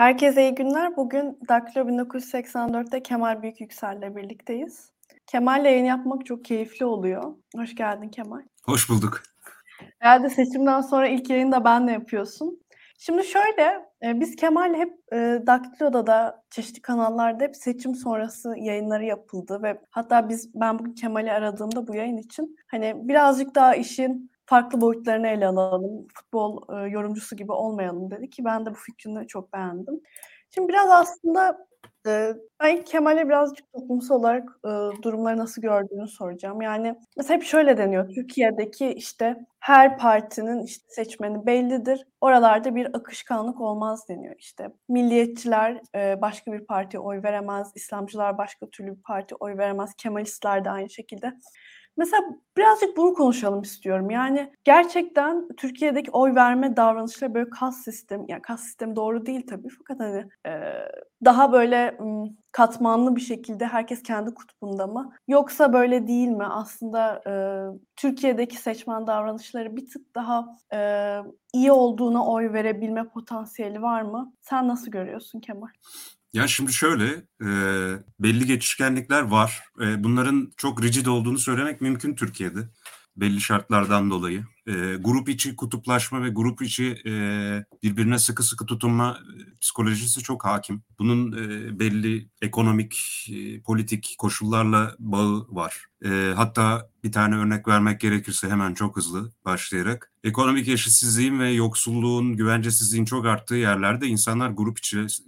Herkese iyi günler. Bugün Daktilo 1984'te Kemal Büyükyüksel'le birlikteyiz. Kemal'le yayın yapmak çok keyifli oluyor. Hoş geldin Kemal. Hoş bulduk. Herhalde seçimden sonra ilk yayını da benle yapıyorsun. Şimdi şöyle, biz Kemal hep Daktilo'da da çeşitli kanallarda hep seçim sonrası yayınları yapıldı ve hatta ben Kemal'i aradığımda bu yayın için hani birazcık daha işin farklı boyutlarını ele alalım, futbol yorumcusu gibi olmayalım dedi ki ben de bu fikrini çok beğendim. Şimdi biraz aslında ben Kemal'e birazcık toplumsal olarak durumları nasıl gördüğünü soracağım. Yani mesela hep şöyle deniyor, Türkiye'deki işte her partinin işte seçmeni bellidir, oralarda bir akışkanlık olmaz deniyor işte. Milliyetçiler başka bir partiye oy veremez, İslamcılar başka türlü bir partiye oy veremez, Kemalistler de aynı şekilde. Mesela birazcık bunu konuşalım istiyorum. Yani gerçekten Türkiye'deki oy verme davranışları böyle kas sistemi doğru değil tabii fakat hani daha böyle katmanlı bir şekilde herkes kendi kutbunda mı? Yoksa böyle değil mi? Aslında Türkiye'deki seçmen davranışları bir tık daha iyi olduğuna oy verebilme potansiyeli var mı? Sen nasıl görüyorsun Kemal? Ya şimdi şöyle, belli geçişkenlikler var. Bunların çok rigid olduğunu söylemek mümkün Türkiye'de. Belli şartlardan dolayı. Grup içi kutuplaşma ve grup içi birbirine sıkı sıkı tutunma psikolojisi çok hakim. Bunun belli ekonomik, politik koşullarla bağı var. Hatta bir tane örnek vermek gerekirse hemen çok hızlı başlayarak. Ekonomik eşitsizliğin ve yoksulluğun, güvencesizliğin çok arttığı yerlerde insanlar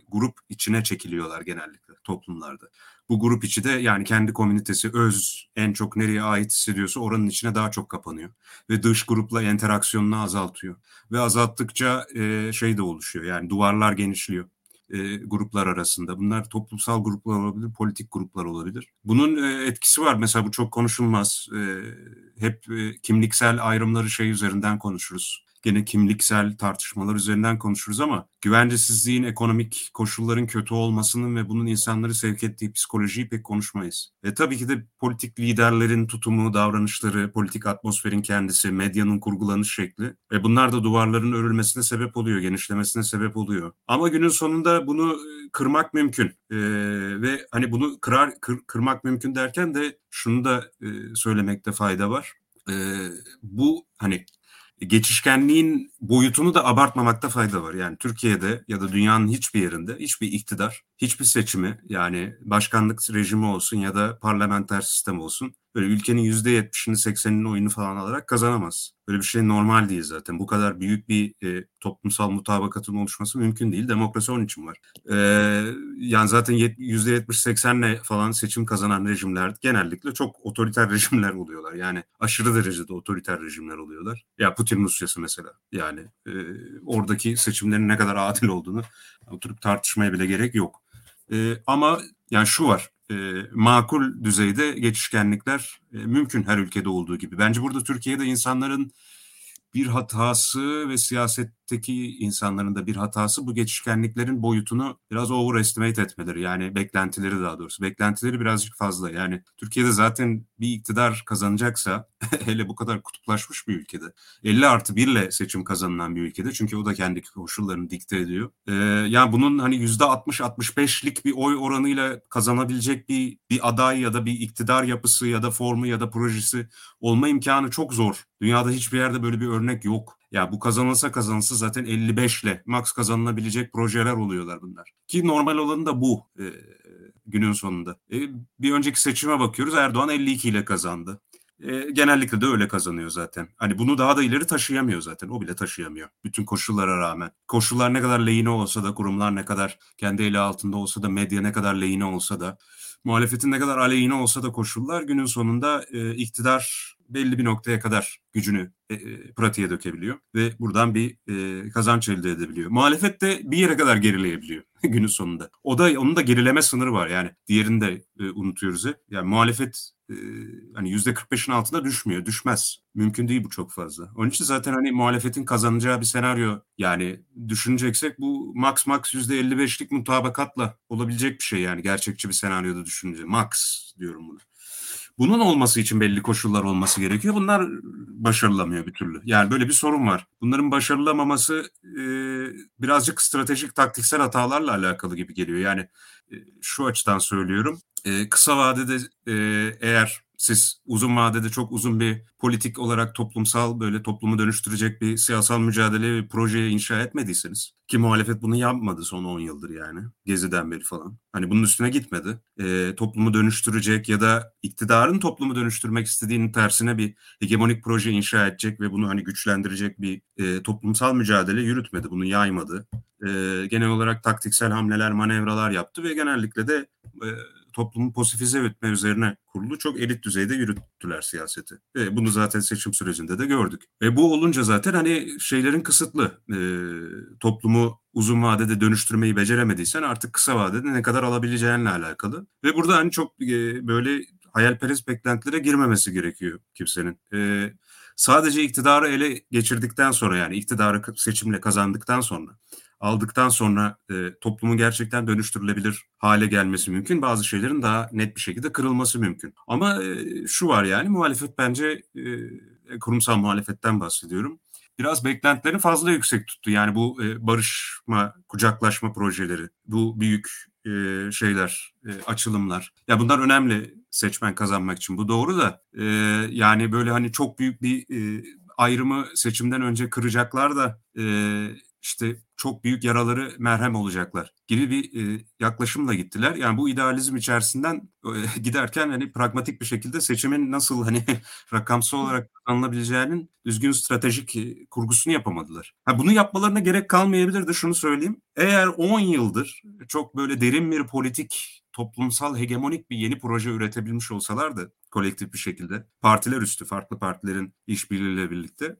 grup içine çekiliyorlar genellikle toplumlarda. Bu grup içi de yani kendi komünitesi öz en çok nereye ait hissediyorsa oranın içine daha çok kapanıyor. Ve dış grupla interaksiyonunu azaltıyor. Ve azalttıkça şey de oluşuyor yani duvarlar genişliyor gruplar arasında. Bunlar toplumsal gruplar olabilir, politik gruplar olabilir. Bunun etkisi var mesela bu çok konuşulmaz. Hep kimliksel ayrımları üzerinden konuşuruz. Gene kimliksel tartışmalar üzerinden konuşuruz ama güvencesizliğin, ekonomik koşulların kötü olmasının ve bunun insanları sevk ettiği psikolojiyi pek konuşmayız. Tabii ki de politik liderlerin tutumu, davranışları, politik atmosferin kendisi, medyanın kurgulanış şekli ve bunlar da duvarların örülmesine sebep oluyor, genişlemesine sebep oluyor. Ama günün sonunda bunu kırmak mümkün ve hani bunu kırmak mümkün derken de şunu da söylemekte fayda var. Bu hani geçişkenliğin boyutunu da abartmamakta fayda var. Yani Türkiye'de ya da dünyanın hiçbir yerinde hiçbir iktidar, hiçbir seçimi yani başkanlık rejimi olsun ya da parlamenter sistem olsun böyle ülkenin %70'ini 80'inin oyunu falan alarak kazanamaz. Böyle bir şey normal değil zaten. Bu kadar büyük bir toplumsal mutabakatın oluşması mümkün değil. Demokrasi onun için var. Yani zaten %70-80'le falan seçim kazanan rejimler genellikle çok otoriter rejimler oluyorlar. Yani aşırı derecede otoriter rejimler oluyorlar. Ya Putin Rusyası mesela. Yani oradaki seçimlerin ne kadar adil olduğunu oturup tartışmaya bile gerek yok. Ama yani şu var. Makul düzeyde geçişkenlikler mümkün her ülkede olduğu gibi. Bence burada Türkiye'de insanların bir hatası ve siyasetteki insanların da bir hatası bu geçişkenliklerin boyutunu biraz overestimate etmeleri. Yani beklentileri daha doğrusu. Beklentileri birazcık fazla. Yani Türkiye'de zaten bir iktidar kazanacaksa hele bu kadar kutuplaşmış bir ülkede 50+1'le seçim kazanılan bir ülkede çünkü o da kendi koşullarını dikte ediyor. Yani bunun hani %60-65'lik bir oy oranıyla kazanabilecek bir aday ya da bir iktidar yapısı ya da formu ya da projesi olma imkanı çok zor. Dünyada hiçbir yerde böyle bir örnek yok. Ya bu kazanılsa zaten 55'le max kazanılabilecek projeler oluyorlar bunlar. Ki normal olanı da bu günün sonunda. Bir önceki seçime bakıyoruz Erdoğan 52'yle kazandı. Genellikle de öyle kazanıyor zaten. Hani bunu daha da ileri taşıyamıyor zaten. O bile taşıyamıyor. Bütün koşullara rağmen. Koşullar ne kadar lehine olsa da, kurumlar ne kadar kendi eli altında olsa da, medya ne kadar lehine olsa da, muhalefetin ne kadar aleyhine olsa da koşullar günün sonunda iktidar belli bir noktaya kadar gücünü pratiğe dökebiliyor ve buradan bir kazanç elde edebiliyor. Muhalefet de bir yere kadar gerileyebiliyor günün sonunda. Onun da gerileme sınırı var yani. Diğerini de unutuyoruz hep. Yani muhalefet hani %45'in altında düşmüyor, düşmez. Mümkün değil bu çok fazla. Onun için zaten hani muhalefetin kazanacağı bir senaryo yani düşüneceksek bu max %55'lik mutabakatla olabilecek bir şey yani gerçekçi bir senaryoda düşününce max diyorum bunu. Bunun olması için belli koşullar olması gerekiyor. Bunlar başarılamıyor bir türlü. Yani böyle bir sorun var. Bunların başarılamaması birazcık stratejik, taktiksel hatalarla alakalı gibi geliyor. Yani şu açıdan söylüyorum. Kısa vadede eğer siz uzun vadede çok uzun bir politik olarak toplumsal, böyle toplumu dönüştürecek bir siyasal mücadele, bir projeye inşa etmediyseniz, ki muhalefet bunu yapmadı son 10 yıldır yani Gezi'den beri falan. Hani bunun üstüne gitmedi. Toplumu dönüştürecek ya da iktidarın toplumu dönüştürmek istediğinin tersine bir hegemonik proje inşa edecek ve bunu hani güçlendirecek bir toplumsal mücadele yürütmedi. Bunu yaymadı. Genel olarak taktiksel hamleler, manevralar yaptı ve genellikle de toplumu pasifize etme üzerine kurulu çok elit düzeyde yürüttüler siyaseti. Ve bunu zaten seçim sürecinde de gördük. Ve bu olunca zaten hani şeylerin kısıtlı, toplumu uzun vadede dönüştürmeyi beceremediysen artık kısa vadede ne kadar alabileceğinle alakalı. Ve burada hani çok böyle hayalperest beklentilere girmemesi gerekiyor kimsenin. Sadece iktidarı ele geçirdikten sonra, yani iktidarı seçimle kazandıktan sonra, aldıktan sonra toplumun gerçekten dönüştürülebilir hale gelmesi mümkün. Bazı şeylerin daha net bir şekilde kırılması mümkün. Ama şu var, yani muhalefet bence, kurumsal muhalefetten bahsediyorum, biraz beklentilerini fazla yüksek tuttu. Yani bu barışma, kucaklaşma projeleri, bu büyük şeyler, açılımlar. Ya bunlar önemli seçmen kazanmak için, bu doğru da yani böyle hani çok büyük bir ayrımı seçimden önce kıracaklar da işte çok büyük yaraları merhem olacaklar gibi bir yaklaşımla gittiler. Yani bu idealizm içerisinden giderken hani pragmatik bir şekilde seçimin nasıl hani rakamsal olarak anlayabileceğinin düzgün stratejik kurgusunu yapamadılar. Ha, bunu yapmalarına gerek kalmayabilirdi, şunu söyleyeyim. Eğer 10 yıldır çok böyle derin bir politik, toplumsal, hegemonik bir yeni proje üretebilmiş olsalardı kolektif bir şekilde, partiler üstü, farklı partilerin işbirliğiyle birlikte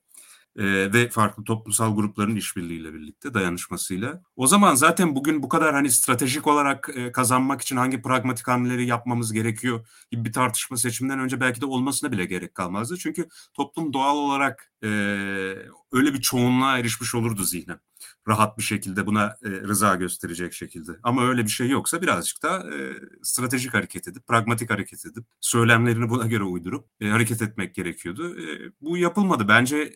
ve farklı toplumsal grupların işbirliğiyle birlikte, dayanışmasıyla, o zaman zaten bugün bu kadar hani stratejik olarak kazanmak için hangi pragmatik hamleleri yapmamız gerekiyor gibi bir tartışma seçimden önce belki de olmasına bile gerek kalmazdı. Çünkü toplum doğal olarak öyle bir çoğunluğa erişmiş olurdu zihnen. Rahat bir şekilde, buna rıza gösterecek şekilde. Ama öyle bir şey yoksa birazcık da stratejik hareket edip, pragmatik hareket edip, söylemlerini buna göre uydurup hareket etmek gerekiyordu. Bu yapılmadı. Bence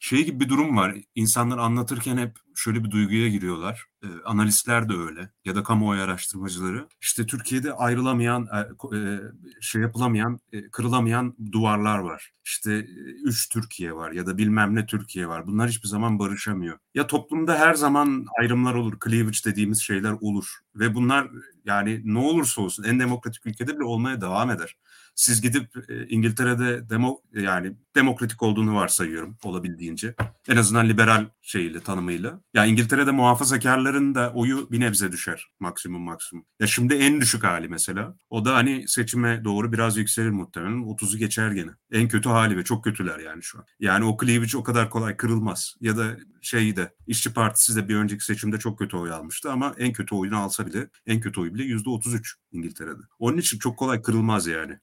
şey gibi bir durum var. İnsanlar anlatırken hep şöyle bir duyguya giriyorlar. Analistler de öyle ya da kamuoyu araştırmacıları. İşte Türkiye'de ayrılamayan, şey yapılamayan, kırılamayan duvarlar var. İşte 3 Türkiye var ya da bilmem ne Türkiye var. Bunlar hiçbir zaman barışamıyor. Ya toplumda her zaman ayrımlar olur, cleavage dediğimiz şeyler olur. Ve bunlar yani ne olursa olsun en demokratik ülkede bile olmaya devam eder. Siz gidip İngiltere'de yani demokratik olduğunu varsayıyorum olabildiğince. En azından liberal şeyle, tanımıyla. Ya İngiltere'de muhafazakarların da oyu bir nebze düşer maksimum. Ya şimdi en düşük hali mesela. O da hani seçime doğru biraz yükselir muhtemelen. 30'u geçer gene. En kötü hali ve çok kötüler yani şu an. Yani o cleavage o kadar kolay kırılmaz. Ya da şeyde, İşçi Partisi de bir önceki seçimde çok kötü oy almıştı ama en kötü oyunu alsa bile, en kötü oy bile %33 İngiltere'de. Onun için çok kolay kırılmaz yani.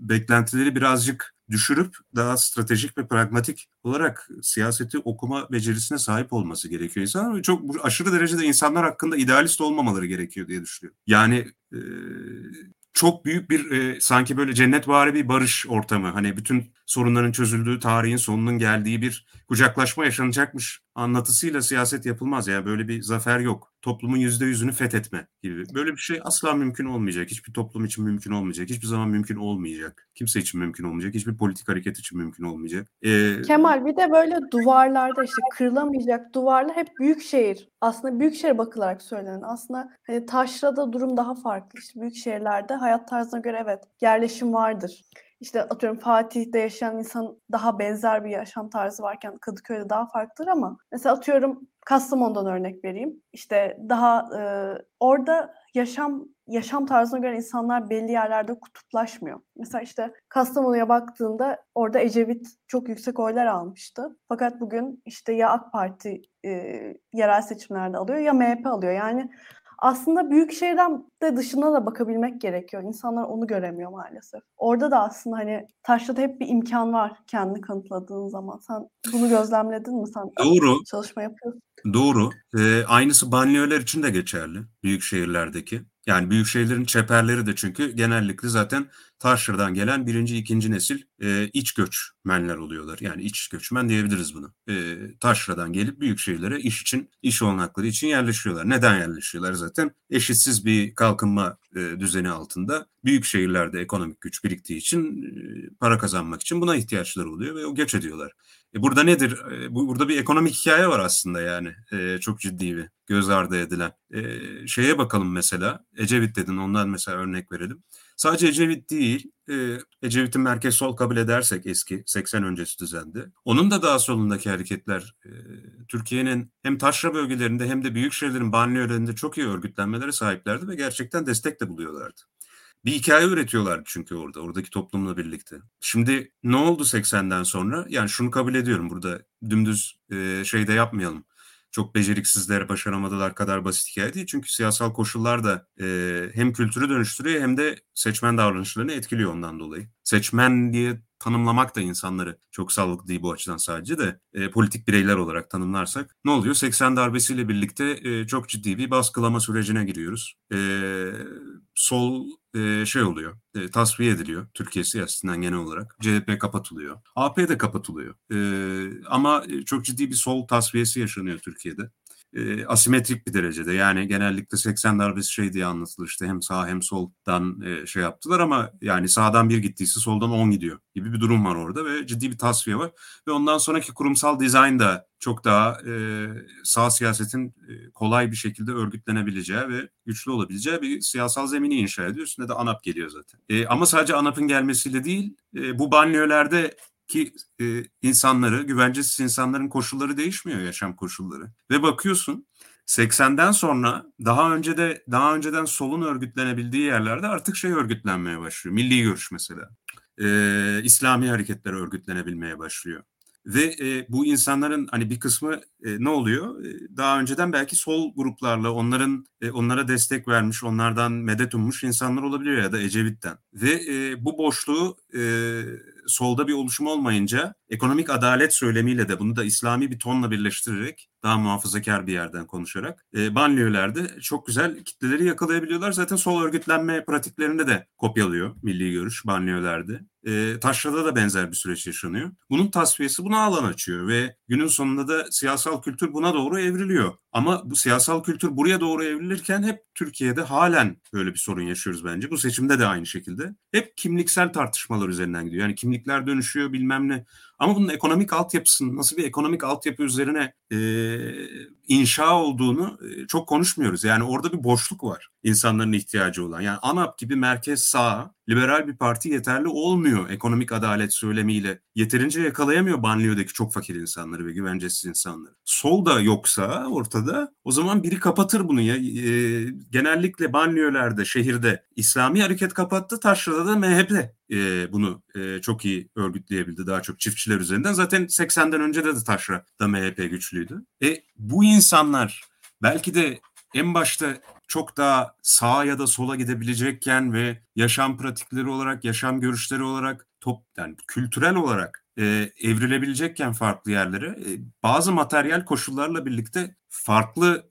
Beklentileri birazcık düşürüp daha stratejik ve pragmatik olarak siyaseti okuma becerisine sahip olması gerekiyor insanlar. Çok aşırı derecede insanlar hakkında idealist olmamaları gerekiyor diye düşünüyorum. Yani çok büyük bir sanki böyle cennetvari bir barış ortamı, hani bütün sorunların çözüldüğü, tarihin sonunun geldiği bir kucaklaşma yaşanacakmış anlatısıyla siyaset yapılmaz. Yani böyle bir zafer yok. Toplumun %100'ünü fethetme gibi. Böyle bir şey asla mümkün olmayacak. Hiçbir toplum için mümkün olmayacak. Hiçbir zaman mümkün olmayacak. Kimse için mümkün olmayacak. Hiçbir politik hareket için mümkün olmayacak. Kemal, bir de böyle duvarlarda, işte kırılamayacak duvarlar hep büyükşehir. Aslında büyükşehir bakılarak söylenen. Aslında hani taşrada durum daha farklı. İşte büyükşehirlerde hayat tarzına göre evet yerleşim vardır. İşte atıyorum Fatih'te yaşayan insan daha benzer bir yaşam tarzı varken Kadıköy'de daha farklıdır ama mesela atıyorum Kastamonu'dan örnek vereyim. İşte daha orada yaşam tarzına göre insanlar belli yerlerde kutuplaşmıyor. Mesela işte Kastamonu'ya baktığında orada Ecevit çok yüksek oylar almıştı. Fakat bugün işte ya AK Parti yerel seçimlerde alıyor ya MHP alıyor. Yani aslında büyükşehirden de dışına da bakabilmek gerekiyor. İnsanlar onu göremiyor maalesef. Orada da aslında hani taşrada hep bir imkan var kendini kanıtladığın zaman. Sen bunu gözlemledin mi? Sen doğru. Çalışma yapıyorsun. Doğru. Aynısı banliyöler için de geçerli büyük şehirlerdeki. Yani büyük şehirlerin çeperleri de çünkü genellikle zaten Taşra'dan gelen birinci, ikinci nesil iç göçmenler oluyorlar. Yani iç göçmen diyebiliriz bunu. Taşra'dan gelip büyük şehirlere iş için, iş olanakları için yerleşiyorlar. Neden yerleşiyorlar zaten? Eşitsiz bir kalkınma düzeni altında büyük şehirlerde ekonomik güç biriktiği için para kazanmak için buna ihtiyaçları oluyor ve o göç ediyorlar. Burada nedir? Burada bir ekonomik hikaye var aslında yani. Çok ciddi bir göz ardı edilen. Şeye bakalım mesela. Ecevit dedin, ondan mesela örnek verelim. Sadece Ecevit değil, Ecevit'in merkez sol kabul edersek eski 80 öncesi düzende. Onun da daha solundaki hareketler Türkiye'nin hem taşra bölgelerinde hem de büyük şehirlerin banliyölerinde çok iyi örgütlenmelere sahiplerdi ve gerçekten destek de buluyorlardı. Bir hikaye üretiyorlardı çünkü orada, oradaki toplumla birlikte. Şimdi ne oldu 80'den sonra? Yani şunu kabul ediyorum, burada dümdüz şeyde yapmayalım. Çok beceriksizler, başaramadılar kadar basit hikaye değil. Çünkü siyasal koşullar da hem kültürü dönüştürüyor hem de seçmen davranışlarını etkiliyor ondan dolayı. Seçmen diye tanımlamak da insanları çok sağlıklı değil bu açıdan, sadece de politik bireyler olarak tanımlarsak ne oluyor? 80 darbesiyle birlikte çok ciddi bir baskılama sürecine giriyoruz. Sol şey oluyor, tasfiye ediliyor Türkiye siyasetinden genel olarak. CHP kapatılıyor, AP de kapatılıyor. Ama çok ciddi bir sol tasfiyesi yaşanıyor Türkiye'de. Asimetrik bir derecede, yani genellikle 80 darbesi şey diye anlatılır işte, hem sağ hem soldan şey yaptılar ama yani sağdan bir gittiyse soldan 10 gidiyor gibi bir durum var orada ve ciddi bir tasfiye var. Ve ondan sonraki kurumsal dizayn da çok daha sağ siyasetin kolay bir şekilde örgütlenebileceği ve güçlü olabileceği bir siyasal zemini inşa ediyor. Üstüne de ANAP geliyor zaten. Ama sadece ANAP'ın gelmesiyle değil, bu banliyölerde ki insanları, güvencesiz insanların koşulları değişmiyor, yaşam koşulları. Ve bakıyorsun 80'den sonra daha önceden solun örgütlenebildiği yerlerde artık şey örgütlenmeye başlıyor. Milli Görüş mesela. İslami hareketler örgütlenebilmeye başlıyor. Ve bu insanların hani bir kısmı ne oluyor? Daha önceden belki sol gruplarla onlara destek vermiş, onlardan medet ummuş insanlar olabiliyor ya da Ecevit'ten. Ve bu boşluğu solda bir oluşum olmayınca ekonomik adalet söylemiyle de bunu da İslami bir tonla birleştirerek, daha muhafazakar bir yerden konuşarak banliyölerde çok güzel kitleleri yakalayabiliyorlar. Zaten sol örgütlenme pratiklerinde de kopyalıyor Milli Görüş banliyölerde. Taşra'da da benzer bir süreç yaşanıyor. Bunun tasfiyesi buna alan açıyor ve günün sonunda da siyasal kültür buna doğru evriliyor. Ama bu siyasal kültür buraya doğru evrilirken hep Türkiye'de halen böyle bir sorun yaşıyoruz bence. Bu seçimde de aynı şekilde. Hep kimliksel tartışmalar üzerinden gidiyor. Yani kimlikler dönüşüyor bilmem ne. Ama bunun ekonomik altyapısının nasıl bir ekonomik altyapı üzerine inşa olduğunu çok konuşmuyoruz. Yani orada bir boşluk var insanların ihtiyacı olan. Yani ANAP gibi merkez sağ, liberal bir parti yeterli olmuyor. Ekonomik adalet söylemiyle yeterince yakalayamıyor banliyödeki çok fakir insanları ve güvencesiz insanları. Sol da yoksa ortada, o zaman biri kapatır bunu ya. Genellikle banliyölerde, şehirde İslami hareket kapattı, taşrada da MHP. Bunu çok iyi örgütleyebildi, daha çok çiftçiler üzerinden. Zaten 80'den önce de taşrada MHP güçlüydü. Bu insanlar belki de en başta çok daha sağa ya da sola gidebilecekken ve yaşam pratikleri olarak, yaşam görüşleri olarak, yani kültürel olarak evrilebilecekken farklı yerlere bazı materyal koşullarla birlikte farklı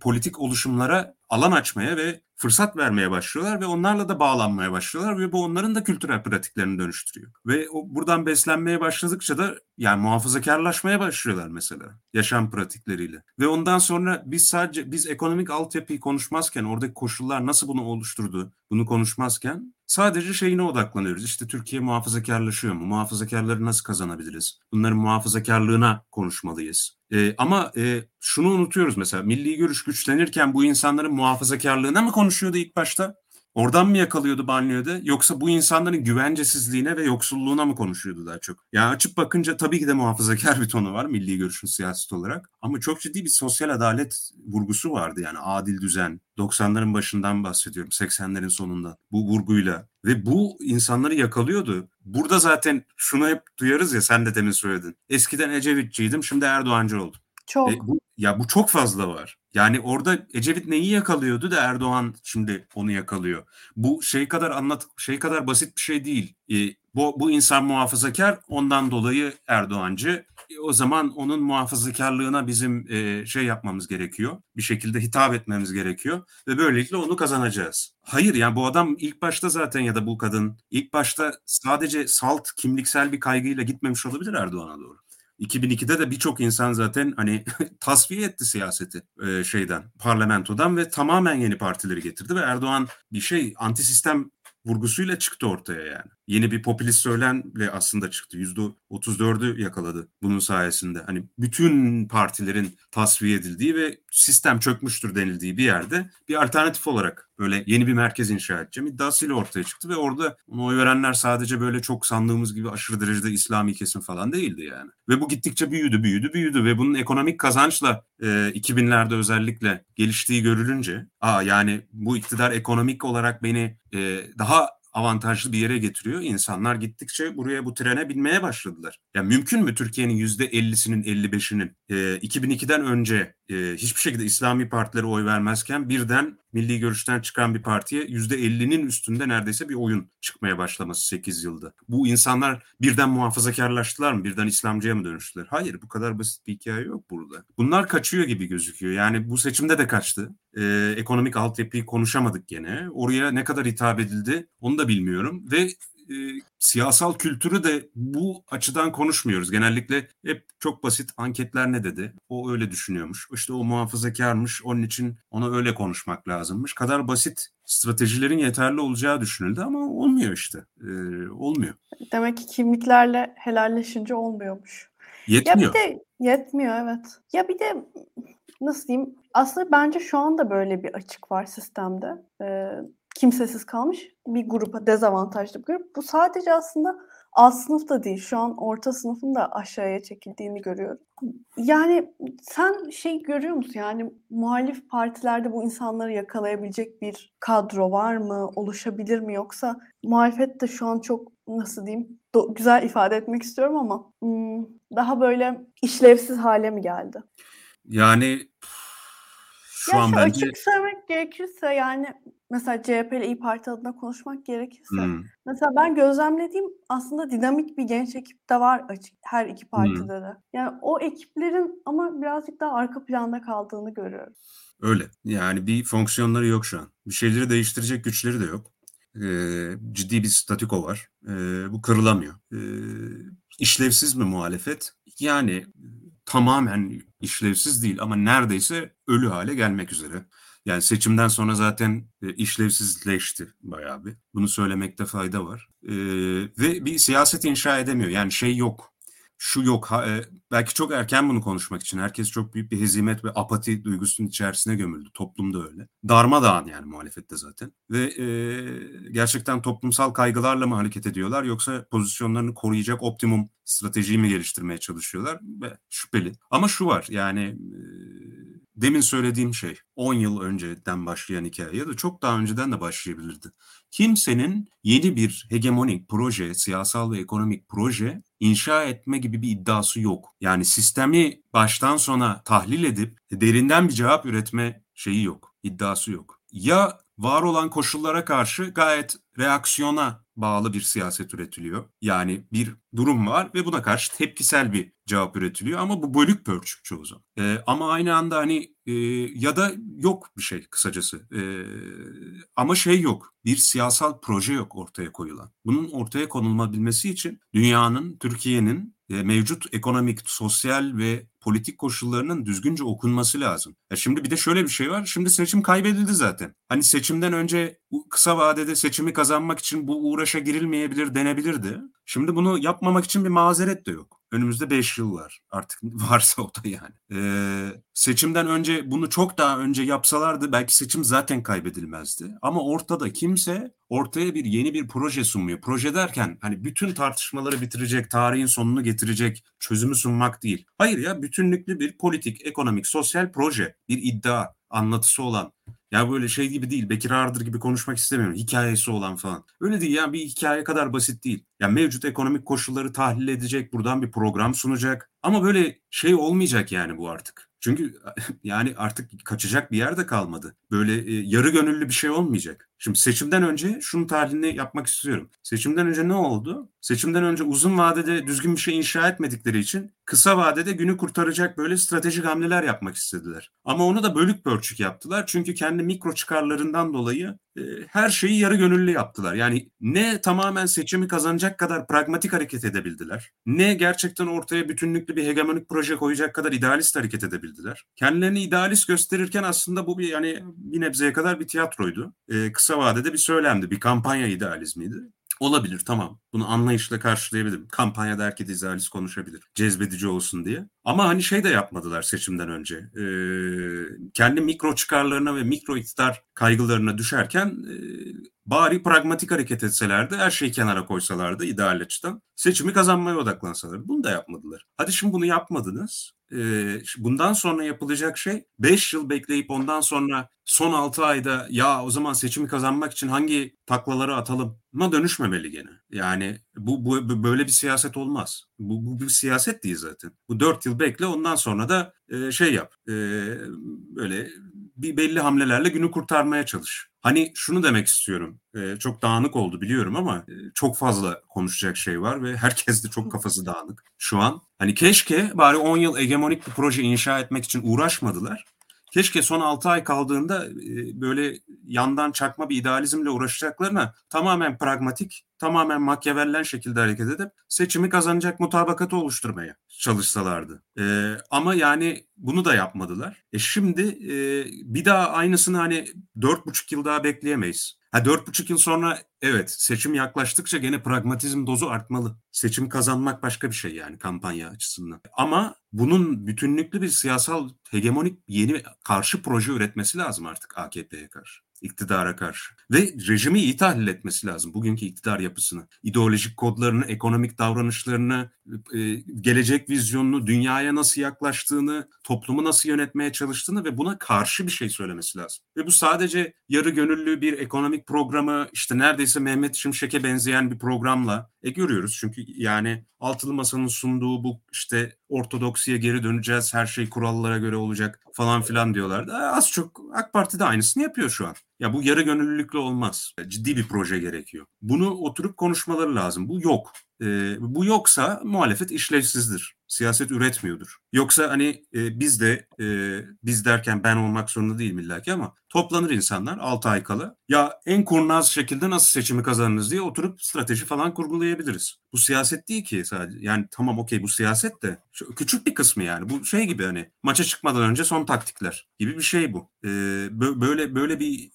politik oluşumlara alan açmaya ve fırsat vermeye başlıyorlar ve onlarla da bağlanmaya başlıyorlar ve bu onların da kültürel pratiklerini dönüştürüyor. Ve buradan beslenmeye başladıkça da yani muhafazakarlaşmaya başlıyorlar mesela yaşam pratikleriyle. Ve ondan sonra biz ekonomik altyapıyı konuşmazken, oradaki koşullar nasıl bunu oluşturdu bunu konuşmazken sadece şeyine odaklanıyoruz. İşte Türkiye muhafazakarlaşıyor mu? Muhafazakarları nasıl kazanabiliriz? Bunların muhafazakarlığına konuşmalıyız. Ama şunu unutuyoruz mesela, Milli Görüş güçlenirken bu insanların muhafazakarlığına mı konuşuyordu ilk başta? Oradan mı yakalıyordu banliyöde? Yoksa bu insanların güvencesizliğine ve yoksulluğuna mı konuşuyordu daha çok? Yani açıp bakınca tabii ki de muhafazakar bir tonu var Milli Görüş'ün siyaset olarak. Ama çok ciddi bir sosyal adalet vurgusu vardı, yani adil düzen. 90'ların başından bahsediyorum, 80'lerin sonunda bu vurguyla. Ve bu insanları yakalıyordu. Burada zaten şunu hep duyarız ya, sen de demin söyledin. Eskiden Ecevitçiydim, şimdi Erdoğancı oldum. Çok. Bu çok fazla var. Yani orada Ecevit neyi yakalıyordu da Erdoğan şimdi onu yakalıyor. Bu şey kadar basit bir şey değil. Bu insan muhafazakar, ondan dolayı Erdoğancı. o zaman onun muhafazakarlığına bizim şey yapmamız gerekiyor. Bir şekilde hitap etmemiz gerekiyor ve böylelikle onu kazanacağız. Hayır, yani bu adam ilk başta zaten ya da bu kadın ilk başta sadece salt kimliksel bir kaygıyla gitmemiş olabilir Erdoğan'a doğru. 2002'de de birçok insan zaten hani tasfiye etti siyaseti parlamentodan ve tamamen yeni partileri getirdi ve Erdoğan bir antisistem vurgusuyla çıktı ortaya yani. Yeni bir popülist söylemle aslında çıktı. %34'ü yakaladı bunun sayesinde. Hani bütün partilerin tasfiye edildiği ve sistem çökmüştür denildiği bir yerde bir alternatif olarak böyle yeni bir merkez inşa edeceğim iddiasıyla ortaya çıktı ve orada onu oy verenler sadece böyle çok sandığımız gibi aşırı derecede İslami kesim falan değildi yani. Ve bu gittikçe büyüdü ve bunun ekonomik kazançla 2000'lerde özellikle geliştiği görülünce yani bu iktidar ekonomik olarak beni daha avantajlı bir yere getiriyor. İnsanlar gittikçe bu trene binmeye başladılar. Yani mümkün mü Türkiye'nin %50'sinin, %55'inin 2002'den önce hiçbir şekilde İslami partilere oy vermezken birden milli görüşten çıkan bir partiye %50'nin üstünde neredeyse bir oyun çıkmaya başlaması 8 yılda. Bu insanlar birden muhafazakarlaştılar mı? Birden İslamcıya mı dönüştüler? Hayır, bu kadar basit bir hikaye yok burada. Bunlar kaçıyor gibi gözüküyor. Yani bu seçimde de kaçtı. Ekonomik altyapıyı konuşamadık gene. Oraya ne kadar hitap edildi onu da bilmiyorum ve siyasal kültürü de bu açıdan konuşmuyoruz. Genellikle hep çok basit anketler ne dedi? O öyle düşünüyormuş. İşte o muhafazakarmış. Onun için ona öyle konuşmak lazımmış. Kadar basit stratejilerin yeterli olacağı düşünüldü ama olmuyor işte. Olmuyor. Demek ki kimliklerle helalleşince olmuyormuş. Yetmiyor. Ya bir de yetmiyor, evet. Ya bir de nasıl diyeyim? Aslında bence şu anda böyle bir açık var sistemde. Kimsesiz kalmış bir grupa, dezavantajlı bir grup. Bu sadece aslında alt sınıf da değil. Şu an orta sınıfın da aşağıya çekildiğini görüyorum. Yani sen görüyor musun? Yani muhalif partilerde bu insanları yakalayabilecek bir kadro var mı? Oluşabilir mi? Yoksa muhalefet de şu an çok nasıl diyeyim? Güzel ifade etmek istiyorum ama daha böyle işlevsiz hale mi geldi? Yani açık söylemek gerekirse mesela CHP ile İYİ Parti adına konuşmak gerekirse mesela ben gözlemlediğim aslında dinamik bir genç ekip de var açık her iki partide de. Yani o ekiplerin ama birazcık daha arka planda kaldığını görüyorum. Öyle. Yani bir fonksiyonları yok şu an. Bir şeyleri değiştirecek güçleri de yok. Ciddi bir statüko var. Bu kırılamıyor. İşlevsiz mi muhalefet? Yani tamamen işlevsiz değil ama neredeyse ölü hale gelmek üzere. Yani seçimden sonra zaten işlevsizleşti bayağı bir. Bunu söylemekte fayda var. Ve bir siyaset inşa edemiyor. Yani yok. Şu yok. Belki çok erken bunu konuşmak için. Herkes çok büyük bir hezimet ve apati duygusunun içerisine gömüldü. Toplum da öyle. Darmadağın yani muhalefette zaten. Ve gerçekten toplumsal kaygılarla mı hareket ediyorlar yoksa pozisyonlarını koruyacak optimum stratejiyi mi geliştirmeye çalışıyorlar? Şüpheli. Ama şu var yani... Demin söylediğim 10 yıl önceden başlayan hikaye ya da çok daha önceden de başlayabilirdi. Kimsenin yeni bir hegemonik proje, siyasal ve ekonomik proje inşa etme gibi bir iddiası yok. Yani sistemi baştan sona tahlil edip derinden bir cevap üretme yok, iddiası yok. Ya var olan koşullara karşı gayet reaksiyona bağlı bir siyaset üretiliyor. Yani bir durum var ve buna karşı tepkisel bir cevap üretiliyor ama bu bölük pörçük çoğu zaman. Ama aynı anda ya da yok bir kısacası. Ama yok. Bir siyasal proje yok ortaya koyulan. Bunun ortaya konulabilmesi için dünyanın, Türkiye'nin mevcut ekonomik, sosyal ve politik koşullarının düzgünce okunması lazım. Şimdi bir de şöyle bir var. Şimdi seçim kaybedildi zaten. Hani seçimden önce kısa vadede seçimi kazanmak için bu uğraşa girilmeyebilir denebilirdi. Şimdi bunu yapmamak için bir mazeret de yok. Önümüzde 5 yıl var artık, varsa o da yani. Seçimden önce bunu çok daha önce yapsalardı belki seçim zaten kaybedilmezdi. Ama ortada kimse ortaya yeni bir proje sunmuyor. Proje derken hani bütün tartışmaları bitirecek, tarihin sonunu getirecek çözümü sunmak değil. Hayır ya, bütünlüklü bir politik, ekonomik, sosyal proje, bir iddia anlatısı olan. Ya böyle gibi değil, Bekir Ağırdır gibi konuşmak istemiyorum. Hikayesi olan falan. Öyle değil yani, bir hikaye kadar basit değil. Ya mevcut ekonomik koşulları tahlil edecek, buradan bir program sunacak. Ama böyle olmayacak yani bu artık. Çünkü yani artık kaçacak bir yerde kalmadı. Böyle yarı gönüllü bir olmayacak. Şimdi seçimden önce şunun tahlilini yapmak istiyorum. Seçimden önce ne oldu? Seçimden önce uzun vadede düzgün bir inşa etmedikleri için kısa vadede günü kurtaracak böyle stratejik hamleler yapmak istediler. Ama onu da bölük pörçük yaptılar. Çünkü kendi mikro çıkarlarından dolayı her şeyi yarı gönüllü yaptılar. Yani ne tamamen seçimi kazanacak kadar pragmatik hareket edebildiler, ne gerçekten ortaya bütünlüklü bir hegemonik proje koyacak kadar idealist hareket edebildiler. Kendilerini idealist gösterirken aslında bu bir nebzeye kadar bir tiyatroydu. Kısa vadede bir söylemdi, bir kampanya idealizmiydi. Olabilir, tamam. Bunu anlayışla karşılayabilirim. Kampanyada herkes idealist konuşabilir, cezbedici olsun diye. Ama hani şey de yapmadılar seçimden önce. Kendi mikro çıkarlarına ve mikro iktidar kaygılarına düşerken bari pragmatik hareket etselerdi, her şeyi kenara koysalardı ideal açıdan, seçimi kazanmaya odaklansalardı. Bunu da yapmadılar. Hadi şimdi bunu yapmadınız. Bundan sonra yapılacak şey 5 yıl bekleyip ondan sonra son 6 ayda ya o zaman seçimi kazanmak için hangi taklaları atalıma dönüşmemeli gene. Yani bu böyle bir siyaset olmaz. Bu bir siyaset değil zaten. Bu 4 yıl bekle, ondan sonra da şey yap. Böyle bir belli hamlelerle günü kurtarmaya çalış. Hani şunu demek istiyorum. Çok dağınık oldu biliyorum ama çok fazla konuşacak şey var ve herkes de çok kafası dağınık şu an. Hani keşke bari 10 yıl hegemonik bir proje inşa etmek için uğraşmadılar. Keşke son 6 ay kaldığında böyle yandan çakma bir idealizmle uğraşacaklarına tamamen pragmatik, tamamen makyavellen şekilde hareket edip seçimi kazanacak mutabakatı oluşturmaya çalışsalardı. Ama yani bunu da yapmadılar. Şimdi bir daha aynısını hani 4,5 yıl daha bekleyemeyiz. 4,5 yıl sonra evet, seçim yaklaştıkça gene pragmatizm dozu artmalı. Seçim kazanmak başka bir şey yani kampanya açısından. Ama bunun bütünlüklü bir siyasal hegemonik yeni karşı proje üretmesi lazım artık AKP'ye karşı, iktidara karşı. Ve rejimi iyi tahlil etmesi lazım, bugünkü iktidar yapısını. İdeolojik kodlarını, ekonomik davranışlarını, gelecek vizyonunu, dünyaya nasıl yaklaştığını, toplumu nasıl yönetmeye çalıştığını ve buna karşı bir şey söylemesi lazım. Ve bu sadece yarı gönüllü bir ekonomik programı, işte neredeyse Mehmet Şimşek'e benzeyen bir programla görüyoruz. Çünkü yani Altılı Masa'nın sunduğu bu işte ortodoksiye geri döneceğiz, her şey kurallara göre olacak falan filan diyorlardı. Az çok AK Parti de aynısını yapıyor şu an. Ya bu yarı gönüllülükle olmaz. Ciddi bir proje gerekiyor. Bunu oturup konuşmaları lazım. Bu yok. Bu yoksa muhalefet işlevsizdir. Siyaset üretmiyordur. Yoksa hani biz de biz derken ben olmak zorunda değilim illaki ama toplanır insanlar 6 ay kala. Ya en kurnaz şekilde nasıl seçimi kazanırız diye oturup strateji falan kurgulayabiliriz. Bu siyaset değil ki sadece. Yani tamam okey, bu siyaset de küçük bir kısmı yani. Bu şey gibi hani maça çıkmadan önce son taktikler gibi bir şey bu. Böyle bir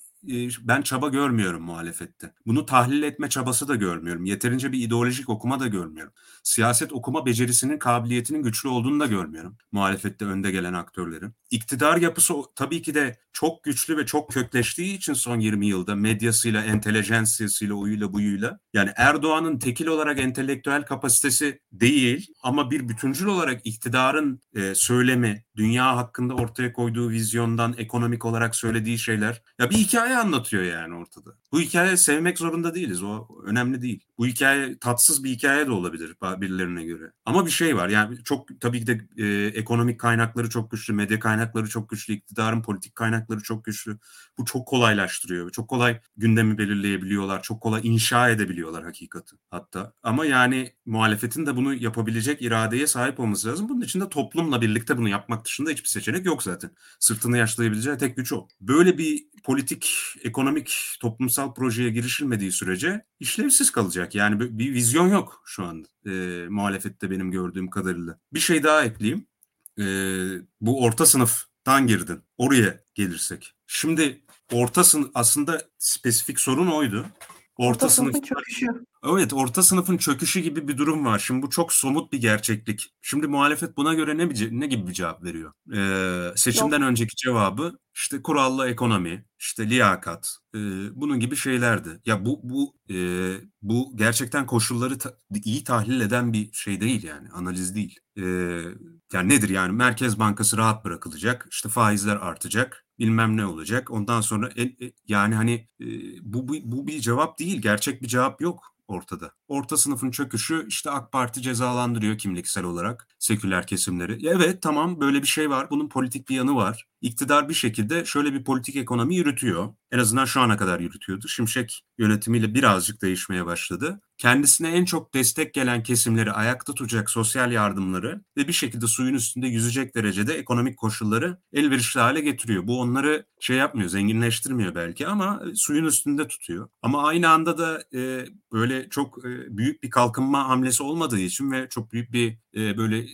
ben çaba görmüyorum muhalefette. Bunu tahlil etme çabası da görmüyorum. Yeterince bir ideolojik okuma da görmüyorum. Siyaset okuma becerisinin, kabiliyetinin güçlü olduğunu da görmüyorum muhalefette önde gelen aktörlerin. İktidar yapısı tabii ki de çok güçlü ve çok kökleştiği için son 20 yılda medyasıyla, entelejansiyasıyla, oyuyla, buyuyla. Yani Erdoğan'ın tekil olarak entelektüel kapasitesi değil ama bir bütüncül olarak iktidarın söylemi, dünya hakkında ortaya koyduğu vizyondan, ekonomik olarak söylediği şeyler. Ya bir hikaye anlatıyor yani ortada. Bu hikayeyi sevmek zorunda değiliz. O önemli değil. Bu hikaye tatsız bir hikaye de olabilir birilerine göre. Ama bir şey var. Yani çok tabii ki de ekonomik kaynakları çok güçlü, medya kaynakları çok güçlü, iktidarın politik kaynakları çok güçlü. Bu çok kolaylaştırıyor. Çok kolay gündemi belirleyebiliyorlar. Çok kolay inşa edebiliyorlar hakikati hatta. Ama yani muhalefetin de bunu yapabilecek iradeye sahip olması lazım. Bunun için de toplumla birlikte bunu yapmak dışında hiçbir seçenek yok zaten. Sırtını yaşlayabileceği tek güç o. Böyle bir politik, ekonomik, toplumsal projeye girişilmediği sürece işlevsiz kalacak. Yani bir vizyon yok şu anda muhalefette benim gördüğüm kadarıyla. Bir şey daha ekleyeyim. Bu orta sınıftan girdin. Oraya gelirsek. Şimdi orta sınıf aslında spesifik sorun oydu. Orta sınıfın çöküşü. Evet, orta sınıfın çöküşü gibi bir durum var. Şimdi bu çok somut bir gerçeklik. Şimdi muhalefet buna göre ne gibi bir cevap veriyor? Seçimden önceki cevabı işte kurallı ekonomi, işte liyakat, bunun gibi şeylerdi. Ya bu gerçekten koşulları iyi tahlil eden bir şey değil yani, analiz değil. Yani nedir yani? Merkez Bankası rahat bırakılacak, işte faizler artacak. Bilmem ne olacak. Ondan sonra yani hani bu bir cevap değil. Gerçek bir cevap yok ortada. Orta sınıfın çöküşü işte AK Parti cezalandırıyor kimliksel olarak. seküler kesimleri. Evet, tamam, böyle bir şey var. Bunun politik bir yanı var. İktidar bir şekilde şöyle bir politik ekonomi yürütüyor. En azından şu ana kadar yürütüyordu. Şimşek yönetimiyle birazcık değişmeye başladı. Kendisine en çok destek gelen kesimleri ayakta tutacak sosyal yardımları ve bir şekilde suyun üstünde yüzecek derecede ekonomik koşulları elverişli hale getiriyor. Bu onları yapmıyor, zenginleştirmiyor belki ama suyun üstünde tutuyor. Ama aynı anda da böyle çok büyük bir kalkınma hamlesi olmadığı için ve çok büyük bir böyle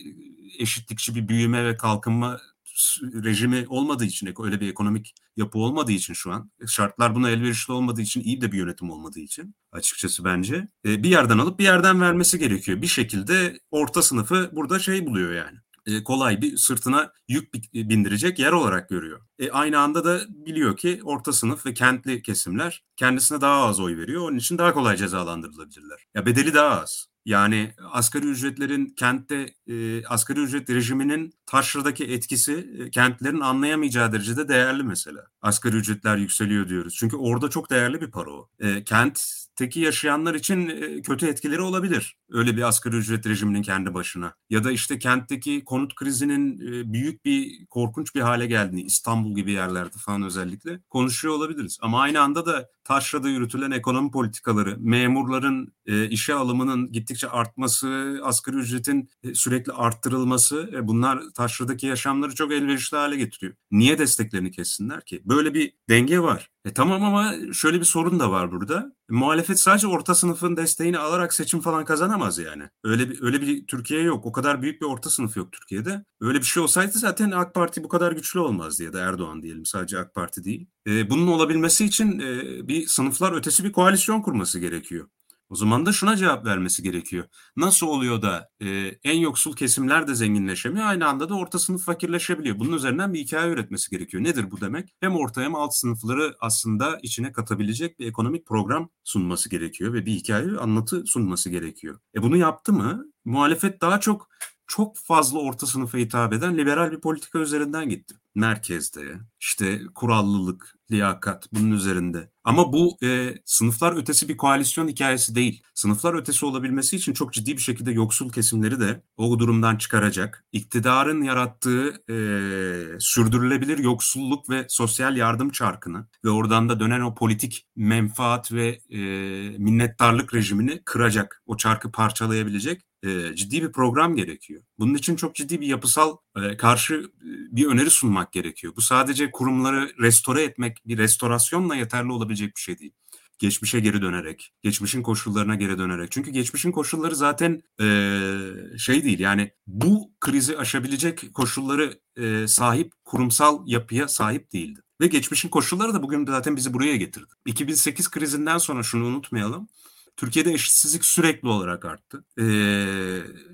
eşitlikçi bir büyüme ve kalkınma rejimi olmadığı için, öyle bir ekonomik yapı olmadığı için şu an, şartlar buna elverişli olmadığı için, iyi de bir yönetim olmadığı için açıkçası bence bir yerden alıp bir yerden vermesi gerekiyor. Bir şekilde orta sınıfı burada buluyor yani. Kolay bir sırtına yük bindirecek yer olarak görüyor. Aynı anda da biliyor ki orta sınıf ve kentli kesimler kendisine daha az oy veriyor. Onun için daha kolay cezalandırılabilirler. Ya bedeli daha az. Yani asgari ücretlerin kentte, asgari ücret rejiminin taşradaki etkisi kentlerin anlayamayacağı derecede değerli mesela. Asgari ücretler yükseliyor diyoruz. Çünkü orada çok değerli bir para o. Kentteki yaşayanlar için kötü etkileri olabilir. Öyle bir asgari ücret rejiminin kendi başına. Ya da işte kentteki konut krizinin büyük bir, korkunç bir hale geldiğini, İstanbul gibi yerlerde falan özellikle konuşuyor olabiliriz. Ama aynı anda da taşrada yürütülen ekonomi politikaları, memurların işe alımının gittikçe artması, asgari ücretin sürekli arttırılması, bunlar taşradaki yaşamları çok elverişli hale getiriyor. Niye desteklerini kessinler ki? Böyle bir denge var. Tamam ama şöyle bir sorun da var burada. Muhalefet sadece orta sınıfın desteğini alarak seçim falan kazanamaz yani. Öyle bir Türkiye yok. O kadar büyük bir orta sınıf yok Türkiye'de. Öyle bir şey olsaydı zaten AK Parti bu kadar güçlü olmazdı, ya da Erdoğan diyelim, sadece AK Parti değil. Bunun olabilmesi için bir sınıflar ötesi bir koalisyon kurması gerekiyor. O zaman da şuna cevap vermesi gerekiyor. Nasıl oluyor da en yoksul kesimler de zenginleşemiyor, aynı anda da orta sınıf fakirleşebiliyor? Bunun üzerinden bir hikaye üretmesi gerekiyor. Nedir bu demek? Hem orta hem alt sınıfları aslında içine katabilecek bir ekonomik program sunması gerekiyor ve bir hikaye anlatı sunması gerekiyor. Bunu yaptı mı? Muhalefet daha çok fazla orta sınıfa hitap eden liberal bir politika üzerinden gitti. Merkezde, işte kurallılık, liyakat, bunun üzerinde. Ama bu sınıflar ötesi bir koalisyon hikayesi değil. Sınıflar ötesi olabilmesi için çok ciddi bir şekilde yoksul kesimleri de o durumdan çıkaracak, iktidarın yarattığı sürdürülebilir yoksulluk ve sosyal yardım çarkını ve oradan da dönen o politik menfaat ve minnettarlık rejimini kıracak, o çarkı parçalayabilecek ciddi bir program gerekiyor. Bunun için çok ciddi bir yapısal karşı bir öneri sunmak gerekiyor. Bu sadece kurumları restore etmek, bir restorasyonla yeterli olabilecek bir şey değil. Geçmişe geri dönerek, geçmişin koşullarına geri dönerek. Çünkü geçmişin koşulları zaten değil. Yani bu krizi aşabilecek koşulları sahip kurumsal yapıya sahip değildi. Ve geçmişin koşulları da bugün zaten bizi buraya getirdi. 2008 krizinden sonra şunu unutmayalım. Türkiye'de eşitsizlik sürekli olarak arttı.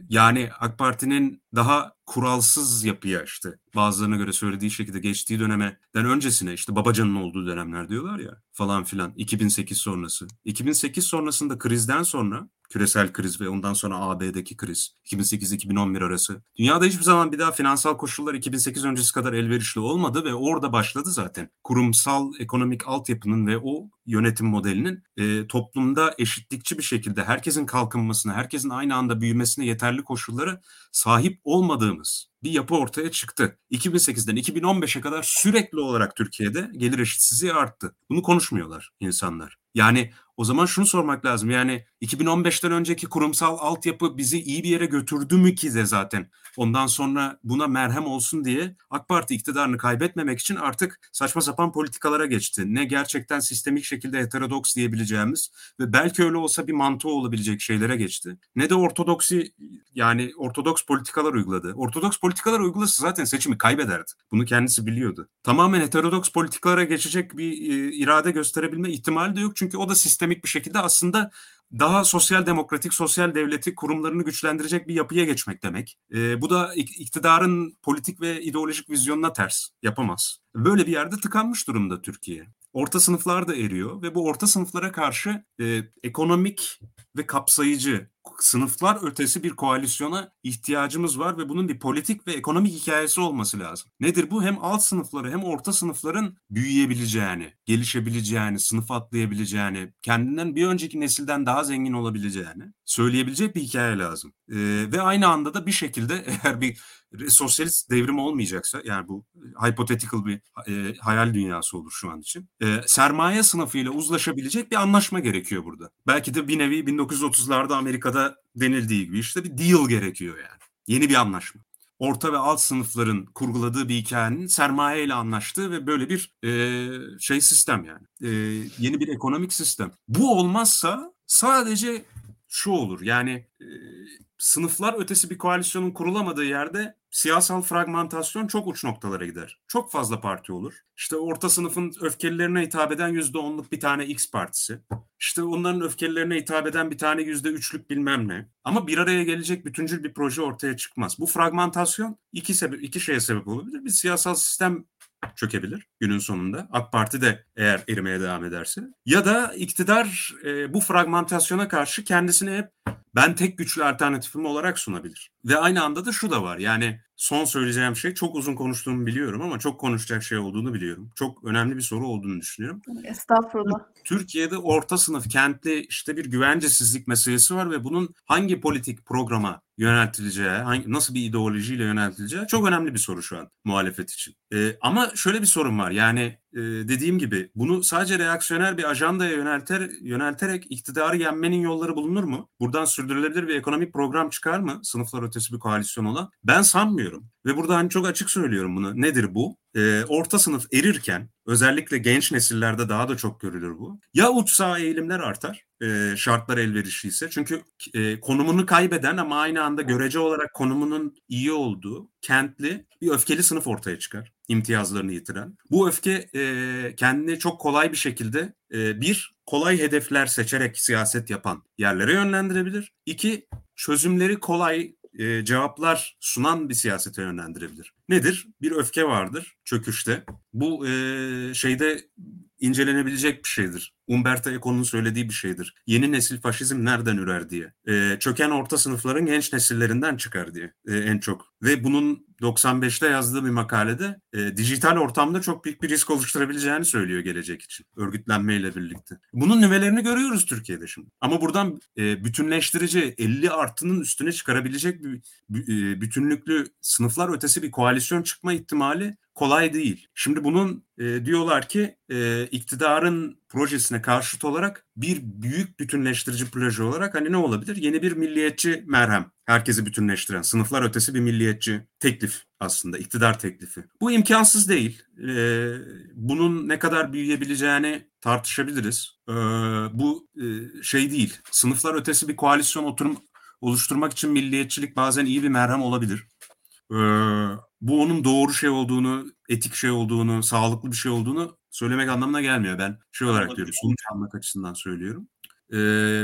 Yani AK Parti'nin daha kuralsız yapıya, işte bazılarına göre söylediği şekilde geçtiği dönemden öncesine, işte Babacan'ın olduğu dönemler diyorlar ya falan filan, 2008 sonrası. 2008 sonrasında, krizden sonra, küresel kriz ve ondan sonra AB'deki kriz 2008-2011 arası. Dünyada hiçbir zaman bir daha finansal koşullar 2008 öncesi kadar elverişli olmadı ve orada başladı zaten. Kurumsal ekonomik altyapının ve o yönetim modelinin toplumda eşitlikçi bir şekilde herkesin kalkınmasına, herkesin aynı anda büyümesine yeterli koşullara sahip olmadığımız bir yapı ortaya çıktı. 2008'den 2015'e kadar sürekli olarak Türkiye'de gelir eşitsizliği arttı. Bunu konuşmuyorlar insanlar. Yani o zaman şunu sormak lazım. Yani 2015'ten önceki kurumsal altyapı bizi iyi bir yere götürdü mü ki de zaten ondan sonra buna merhem olsun diye AK Parti iktidarını kaybetmemek için artık saçma sapan politikalara geçti. Ne gerçekten sistemik şekilde heterodoks diyebileceğimiz ve belki öyle olsa bir mantığı olabilecek şeylere geçti. Ne de ortodoksi, yani ortodoks politikalar uyguladı. Ortodoks politikalar uygulasa zaten seçimi kaybederdi. Bunu kendisi biliyordu. Tamamen heterodoks politikalara geçecek bir irade gösterebilme ihtimali de yok. Çünkü o da sistemik bir şekilde aslında daha sosyal demokratik, sosyal devleti kurumlarını güçlendirecek bir yapıya geçmek demek. Bu da iktidarın politik ve ideolojik vizyonuna ters, yapamaz. Böyle bir yerde tıkanmış durumda Türkiye. Orta sınıflar da eriyor ve bu orta sınıflara karşı ekonomik ve kapsayıcı, sınıflar ötesi bir koalisyona ihtiyacımız var ve bunun bir politik ve ekonomik hikayesi olması lazım. Nedir bu? Hem alt sınıfları hem orta sınıfların büyüyebileceğini, gelişebileceğini, sınıf atlayabileceğini, kendinden bir önceki nesilden daha zengin olabileceğini söyleyebilecek bir hikaye lazım. Ve aynı anda da bir şekilde eğer bir sosyalist devrim olmayacaksa, yani bu hypothetical bir hayal dünyası olur şu an için, sermaye sınıfıyla uzlaşabilecek bir anlaşma gerekiyor burada. Belki de bir nevi 1930'larda Amerika'da denildiği gibi işte bir deal gerekiyor yani. Yeni bir anlaşma. Orta ve alt sınıfların kurguladığı bir hikayenin sermayeyle anlaştığı ve böyle bir sistem yani. Yeni bir ekonomik sistem. Bu olmazsa sadece şu olur yani sınıflar ötesi bir koalisyonun kurulamadığı yerde siyasal fragmentasyon çok uç noktalara gider. Çok fazla parti olur. İşte orta sınıfın öfkelilerine hitap eden %10'luk bir tane X partisi. İşte onların öfkelilerine hitap eden bir tane %3'lük bilmem ne. Ama bir araya gelecek bütüncül bir proje ortaya çıkmaz. Bu fragmentasyon iki şeye sebep olabilir. Bir siyasal sistem çökebilir günün sonunda. AK Parti de eğer erimeye devam ederse. Ya da iktidar bu fragmentasyona karşı kendisini hep ben tek güçlü alternatifim olarak sunabilir. Ve aynı anda da şu da var. Yani son söyleyeceğim şey, çok uzun konuştuğumu biliyorum ama çok konuşacak şey olduğunu biliyorum. Çok önemli bir soru olduğunu düşünüyorum. Estağfurullah. Türkiye'de orta sınıf, kentli işte bir güvencesizlik meselesi var ve bunun hangi politik programa yöneltileceği, nasıl bir ideolojiyle yöneltileceği çok önemli bir soru şu an muhalefet için. Ama şöyle bir sorun var. Yani dediğim gibi bunu sadece reaksiyoner bir ajandaya yönelterek iktidarı yenmenin yolları bulunur mu? Buradan sürdürülebilir bir ekonomik program çıkar mı? Sınıflar ötesi bir koalisyon olan. Ben sanmıyorum. Ve burada çok açık söylüyorum bunu. Nedir bu? Orta sınıf erirken, özellikle genç nesillerde daha da çok görülür bu. Ya uç sağ eğilimler artar, şartlar elverişliyse. Çünkü konumunu kaybeden ama aynı anda görece olarak konumunun iyi olduğu kentli bir öfkeli sınıf ortaya çıkar. İmtiyazlarını yitiren. Bu öfke kendini çok kolay bir şekilde kolay hedefler seçerek siyaset yapan yerlere yönlendirebilir. İki, çözümleri kolay cevaplar sunan bir siyasete yönlendirebilir. Nedir? Bir öfke vardır çöküşte. Bu incelenebilecek bir şeydir. Umberto Eco'nun söylediği bir şeydir. Yeni nesil faşizm nereden ürer diye. Çöken orta sınıfların genç nesillerinden çıkar diye en çok. Ve bunun 95'te yazdığı bir makalede dijital ortamda çok büyük bir risk oluşturabileceğini söylüyor gelecek için. Örgütlenmeyle birlikte. Bunun nüvelerini görüyoruz Türkiye'de şimdi. Ama buradan bütünleştirici 50 artının üstüne çıkarabilecek bir bütünlüklü sınıflar ötesi bir koalisyon çıkma ihtimali kolay değil. Şimdi bunun diyorlar ki iktidarın projesine karşıt olarak bir büyük bütünleştirici proje olarak ne olabilir? Yeni bir milliyetçi merhem. Herkesi bütünleştiren, sınıflar ötesi bir milliyetçi teklif aslında, iktidar teklifi. Bu imkansız değil. Bunun ne kadar büyüyebileceğini tartışabiliriz. Bu değil. Sınıflar ötesi bir koalisyon oluşturmak için milliyetçilik bazen iyi bir merhem olabilir. Bu onun doğru şey olduğunu, etik şey olduğunu, sağlıklı bir şey olduğunu söylemek anlamına gelmiyor. Ben diyorum, sonuç almak açısından söylüyorum.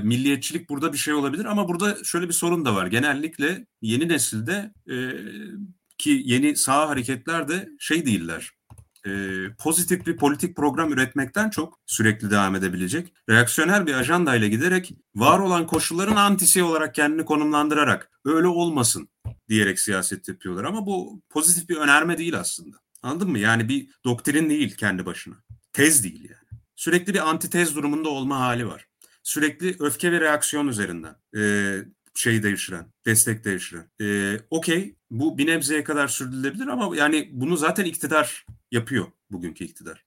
Milliyetçilik burada bir şey olabilir ama burada şöyle bir sorun da var. Genellikle yeni nesilde ki yeni sağ hareketler de değiller. Pozitif bir politik program üretmekten çok sürekli devam edebilecek, reaksiyoner bir ajandayla giderek var olan koşulların antisi olarak kendini konumlandırarak öyle olmasın diyerek siyaset yapıyorlar ama bu pozitif bir önerme değil aslında. Anladın mı? Yani bir doktrin değil kendi başına. Tez değil yani. Sürekli bir antitez durumunda olma hali var. Sürekli öfke ve reaksiyon üzerinden destek değiştiren. Okey, bu bir nebzeye kadar sürdürülebilir ama yani bunu zaten iktidar yapıyor, bugünkü iktidar.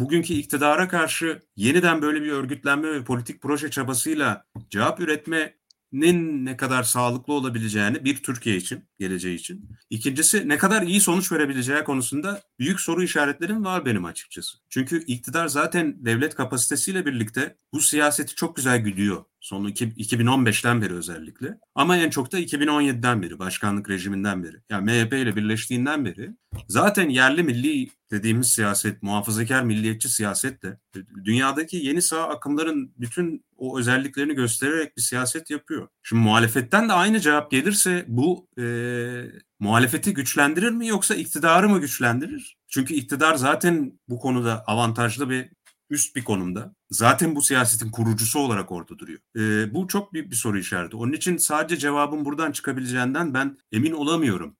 Bugünkü iktidara karşı yeniden böyle bir örgütlenme ve politik proje çabasıyla cevap üretmenin ne kadar sağlıklı olabileceğini bir Türkiye için, geleceği için. İkincisi ne kadar iyi sonuç verebileceği konusunda büyük soru işaretlerim var benim açıkçası. Çünkü iktidar zaten devlet kapasitesiyle birlikte bu siyaseti çok güzel güdüyor. Son 2015'ten beri özellikle ama en çok da 2017'den beri, başkanlık rejiminden beri, yani MHP ile birleştiğinden beri zaten yerli milli dediğimiz siyaset, muhafazakar milliyetçi siyasetle dünyadaki yeni sağ akımların bütün o özelliklerini göstererek bir siyaset yapıyor. Şimdi muhalefetten de aynı cevap gelirse bu muhalefeti güçlendirir mi yoksa iktidarı mı güçlendirir? Çünkü iktidar zaten bu konuda avantajlı ve üst bir konumda. zaten bu siyasetin kurucusu olarak orada duruyor. Bu çok büyük bir soru işareti. Onun için sadece cevabın buradan çıkabileceğinden ben emin olamıyorum.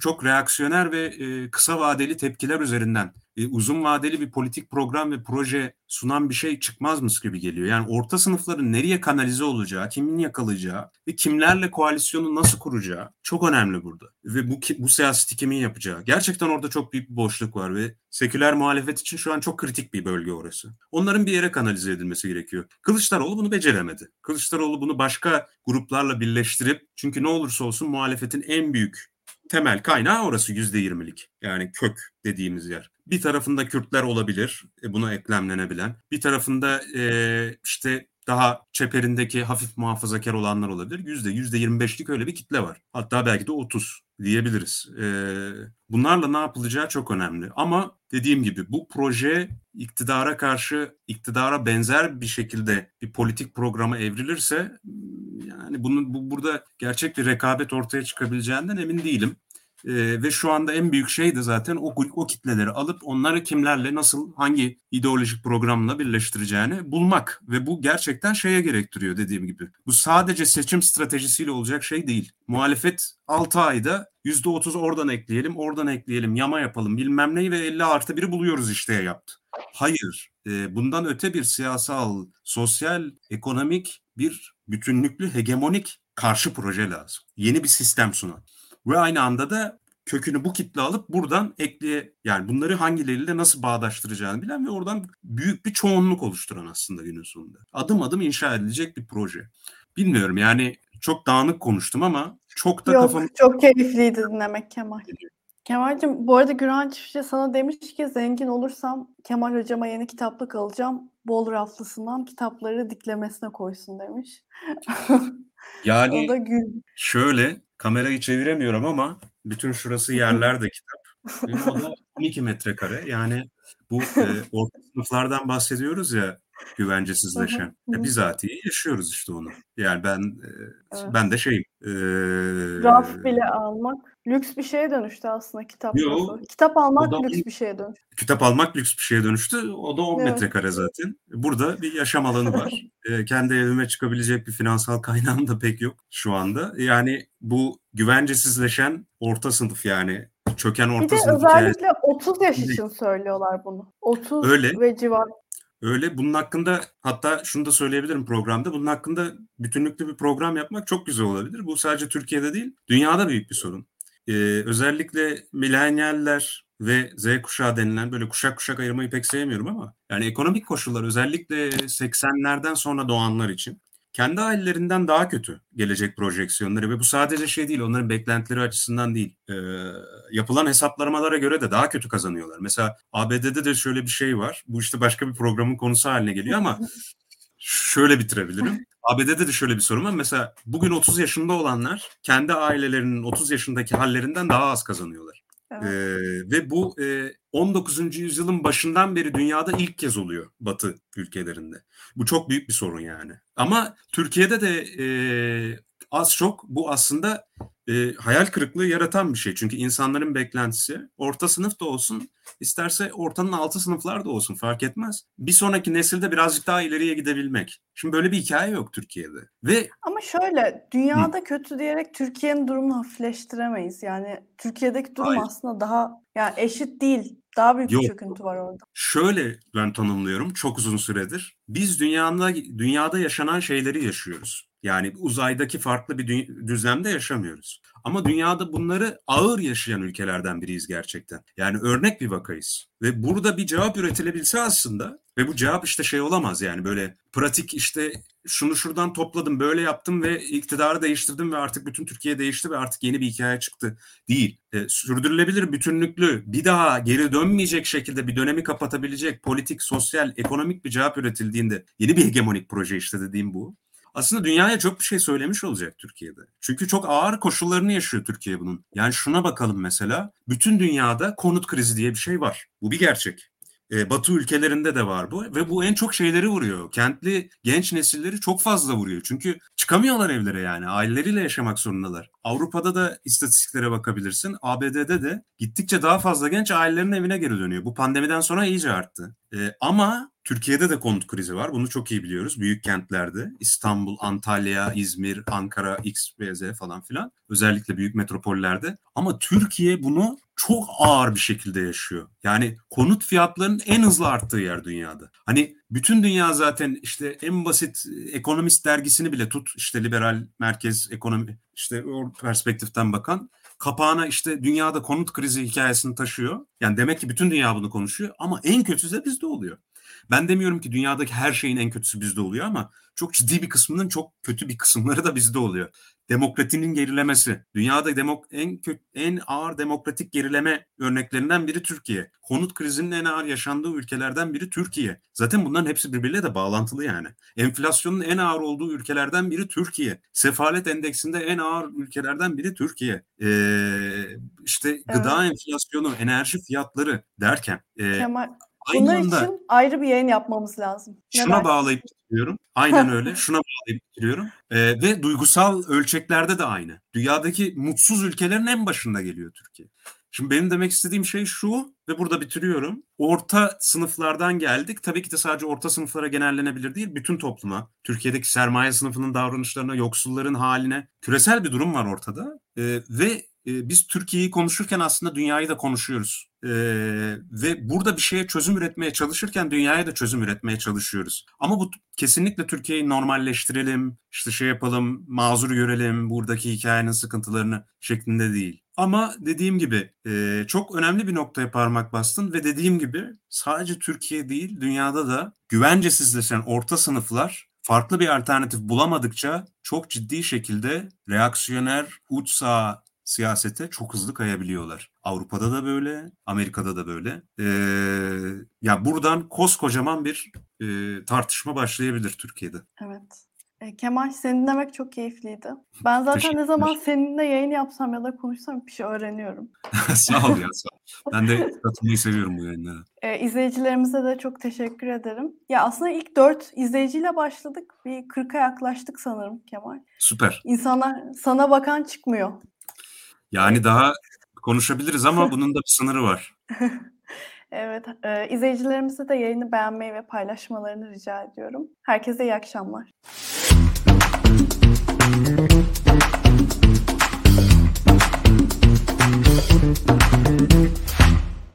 Çok reaksiyoner ve kısa vadeli tepkiler üzerinden uzun vadeli bir politik program ve proje sunan bir şey çıkmaz mı gibi geliyor. Yani orta sınıfların nereye kanalize olacağı, kimin yakalayacağı ve kimlerle koalisyonu nasıl kuracağı çok önemli burada. Ve bu siyaseti kimin yapacağı. Gerçekten orada çok büyük bir boşluk var ve seküler muhalefet için şu an çok kritik bir bölge orası. Onların bir yere kanalize edilmesi gerekiyor. Kılıçdaroğlu bunu beceremedi. Kılıçdaroğlu bunu başka gruplarla birleştirip, çünkü ne olursa olsun muhalefetin en büyük temel kaynağı orası, %20'lik. Yani kök dediğimiz yer. Bir tarafında Kürtler olabilir, buna eklemlenebilen. Bir tarafında işte daha çeperindeki hafif muhafazakar olanlar olabilir. %25'lik öyle bir kitle var. Hatta belki de 30 diyebiliriz. Bunlarla ne yapılacağı çok önemli. Ama dediğim gibi bu proje iktidara karşı, iktidara benzer bir şekilde bir politik programa evrilirse, yani burada gerçek bir rekabet ortaya çıkabileceğinden emin değilim. Ve şu anda en büyük şey de zaten o kitleleri alıp onları kimlerle, nasıl, hangi ideolojik programla birleştireceğini bulmak. Ve bu gerçekten şeye gerektiriyor, dediğim gibi. Bu sadece seçim stratejisiyle olacak şey değil. Muhalefet 6 ayda %30 oradan ekleyelim, oradan ekleyelim, yama yapalım bilmem neyi ve 50+1'i buluyoruz işte yaptı. Hayır. Bundan öte bir siyasal, sosyal, ekonomik, bir bütünlüklü, hegemonik karşı proje lazım. Yeni bir sistem sunan. Ve aynı anda da kökünü bu kitle alıp buradan yani bunları hangileriyle nasıl bağdaştıracağını bilen ve oradan büyük bir çoğunluk oluşturan aslında günün sonunda. Adım adım inşa edilecek bir proje. Bilmiyorum, yani çok dağınık konuştum ama çok da çok keyifliydi dinlemek Kemal. Kemal'cim, bu arada Güran Çiftçi sana demiş ki zengin olursam Kemal hocama yeni kitaplık alacağım. Bol raflısından kitapları diklemesine koysun demiş. Yani şöyle, kamerayı çeviremiyorum ama bütün şurası yerler de kitap. 12 metrekare. Yani bu orta sınıflardan bahsediyoruz ya, güvencesizleşen. Bizatihi yaşıyoruz işte onu. Yani ben de şeyim. Raf bile almak lüks bir şeye dönüştü aslında kitap. Kitap almak lüks bir şeye dönüştü. Kitap almak lüks bir şeye dönüştü. O da 10 metrekare zaten. Burada bir yaşam alanı var. Kendi evime çıkabilecek bir finansal kaynağım da pek yok şu anda. Yani bu güvencesizleşen orta sınıf, yani çöken orta sınıf. Bir de özellikle 30 yaş için söylüyorlar bunu. 30 öyle. Ve civar. Öyle, bunun hakkında hatta şunu da söyleyebilirim programda. Bunun hakkında bütünlüklü bir program yapmak çok güzel olabilir. Bu sadece Türkiye'de değil, dünyada büyük bir sorun. Özellikle milenyaller ve Z kuşağı denilen, böyle kuşak kuşak ayırmayı pek sevmiyorum ama yani ekonomik koşullar özellikle 80'lerden sonra doğanlar için kendi ailelerinden daha kötü gelecek projeksiyonları ve bu sadece şey değil, onların beklentileri açısından değil. Yapılan hesaplamalara göre de daha kötü kazanıyorlar. Mesela ABD'de de şöyle bir şey var. Bu işte başka bir programın konusu haline geliyor ama şöyle bitirebilirim. ABD'de de şöyle bir sorun var. Mesela bugün 30 yaşında olanlar kendi ailelerinin 30 yaşındaki hallerinden daha az kazanıyorlar. Evet. Ve bu 19. yüzyılın başından beri dünyada ilk kez oluyor Batı ülkelerinde. Bu çok büyük bir sorun yani. Ama Türkiye'de de az çok bu aslında hayal kırıklığı yaratan bir şey. Çünkü insanların beklentisi orta sınıf da olsun, isterse ortanın altı sınıflar da olsun, fark etmez. Bir sonraki nesilde birazcık daha ileriye gidebilmek. Şimdi böyle bir hikaye yok Türkiye'de. Ama şöyle, dünyada kötü diyerek Türkiye'nin durumunu hafifleştiremeyiz. Yani Türkiye'deki durum aslında daha eşit değil. Daha büyük bir çöküntü var orada. Şöyle ben tanımlıyorum çok uzun süredir. Biz dünyada yaşanan şeyleri yaşıyoruz. Yani uzaydaki farklı bir düzlemde yaşamıyoruz. Ama dünyada bunları ağır yaşayan ülkelerden biriyiz gerçekten. Yani örnek bir vakayız. Ve burada bir cevap üretilebilse aslında, ve bu cevap işte şey olamaz yani, böyle pratik, işte şunu şuradan topladım, böyle yaptım ve iktidarı değiştirdim ve artık bütün Türkiye değişti ve artık yeni bir hikaye çıktı değil. Sürdürülebilir, bütünlüklü, bir daha geri dönmeyecek şekilde bir dönemi kapatabilecek politik, sosyal, ekonomik bir cevap üretildiğinde yeni bir hegemonik proje, işte dediğim bu. Aslında dünyaya çok bir şey söylemiş olacak Türkiye'de. Çünkü çok ağır koşullarını yaşıyor Türkiye bunun. Yani şuna bakalım mesela, bütün dünyada konut krizi diye bir şey var. Bu bir gerçek. Batı ülkelerinde de var bu ve bu en çok şeyleri vuruyor. Kentli genç nesilleri çok fazla vuruyor. Çünkü çıkamıyorlar evlere yani. Aileleriyle yaşamak zorundalar. Avrupa'da da istatistiklere bakabilirsin. ABD'de de gittikçe daha fazla genç ailelerinin evine geri dönüyor. Bu pandemiden sonra iyice arttı. Ama Türkiye'de de konut krizi var. Bunu çok iyi biliyoruz. Büyük kentlerde İstanbul, Antalya, İzmir, Ankara, X, Y, Z falan filan. Özellikle büyük metropollerde. Ama Türkiye bunu çok ağır bir şekilde yaşıyor. Yani konut fiyatlarının en hızlı arttığı yer dünyada. Hani bütün dünya zaten işte en basit Ekonomist dergisini bile tut. İşte liberal merkez ekonomi işte o perspektiften bakan. Kapağına işte dünyada konut krizi hikayesini taşıyor. Yani demek ki bütün dünya bunu konuşuyor ama en kötüsü de bizde oluyor. Ben demiyorum ki dünyadaki her şeyin en kötüsü bizde oluyor ama çok ciddi bir kısmının çok kötü bir kısımları da bizde oluyor. Demokrasinin gerilemesi. Dünyada en ağır demokratik gerileme örneklerinden biri Türkiye. Konut krizinin en ağır yaşandığı ülkelerden biri Türkiye. Zaten bunların hepsi birbiriyle de bağlantılı yani. Enflasyonun en ağır olduğu ülkelerden biri Türkiye. Sefalet endeksinde en ağır ülkelerden biri Türkiye. İşte gıda enflasyonu, enerji fiyatları derken... Bunlar için ayrı bir yayın yapmamız lazım. Şuna bağlayıp bitiriyorum. Aynen öyle. Şuna bağlayıp bitiriyorum. Ve duygusal ölçeklerde de aynı. Dünyadaki mutsuz ülkelerin en başında geliyor Türkiye. Şimdi benim demek istediğim şey şu ve burada bitiriyorum. Orta sınıflardan geldik. Tabii ki de sadece orta sınıflara genellenebilir değil. Bütün topluma, Türkiye'deki sermaye sınıfının davranışlarına, yoksulların haline küresel bir durum var ortada. Ve biz Türkiye'yi konuşurken aslında dünyayı da konuşuyoruz. Ve burada bir şeye çözüm üretmeye çalışırken dünyaya da çözüm üretmeye çalışıyoruz. Ama bu kesinlikle Türkiye'yi normalleştirelim, işte şey yapalım, mazur görelim, buradaki hikayenin sıkıntılarını şeklinde değil. Ama dediğim gibi çok önemli bir noktaya parmak bastın ve dediğim gibi sadece Türkiye değil dünyada da güvencesizleşen orta sınıflar farklı bir alternatif bulamadıkça çok ciddi şekilde reaksiyoner uç sağ siyasete çok hızlı kayabiliyorlar. Avrupa'da da böyle, Amerika'da da böyle. Ya buradan koskocaman bir tartışma başlayabilir Türkiye'de. Evet. Kemal, seni dinlemek çok keyifliydi. Ben zaten ne zaman seninle yayın yapsam ya da konuşsam bir şey öğreniyorum. Sağ ol ya, sağ ol. Ben de katılmayı seviyorum bu yayınlara. İzleyicilerimize de çok teşekkür ederim. Ya aslında ilk 4 izleyiciyle başladık. Bir 40'a yaklaştık sanırım Kemal. Süper. İnsanlar sana bakan çıkmıyor. Yani daha konuşabiliriz ama bunun da bir sınırı var. Evet, izleyicilerimize de yayını beğenmeyi ve paylaşmalarını rica ediyorum. Herkese iyi akşamlar.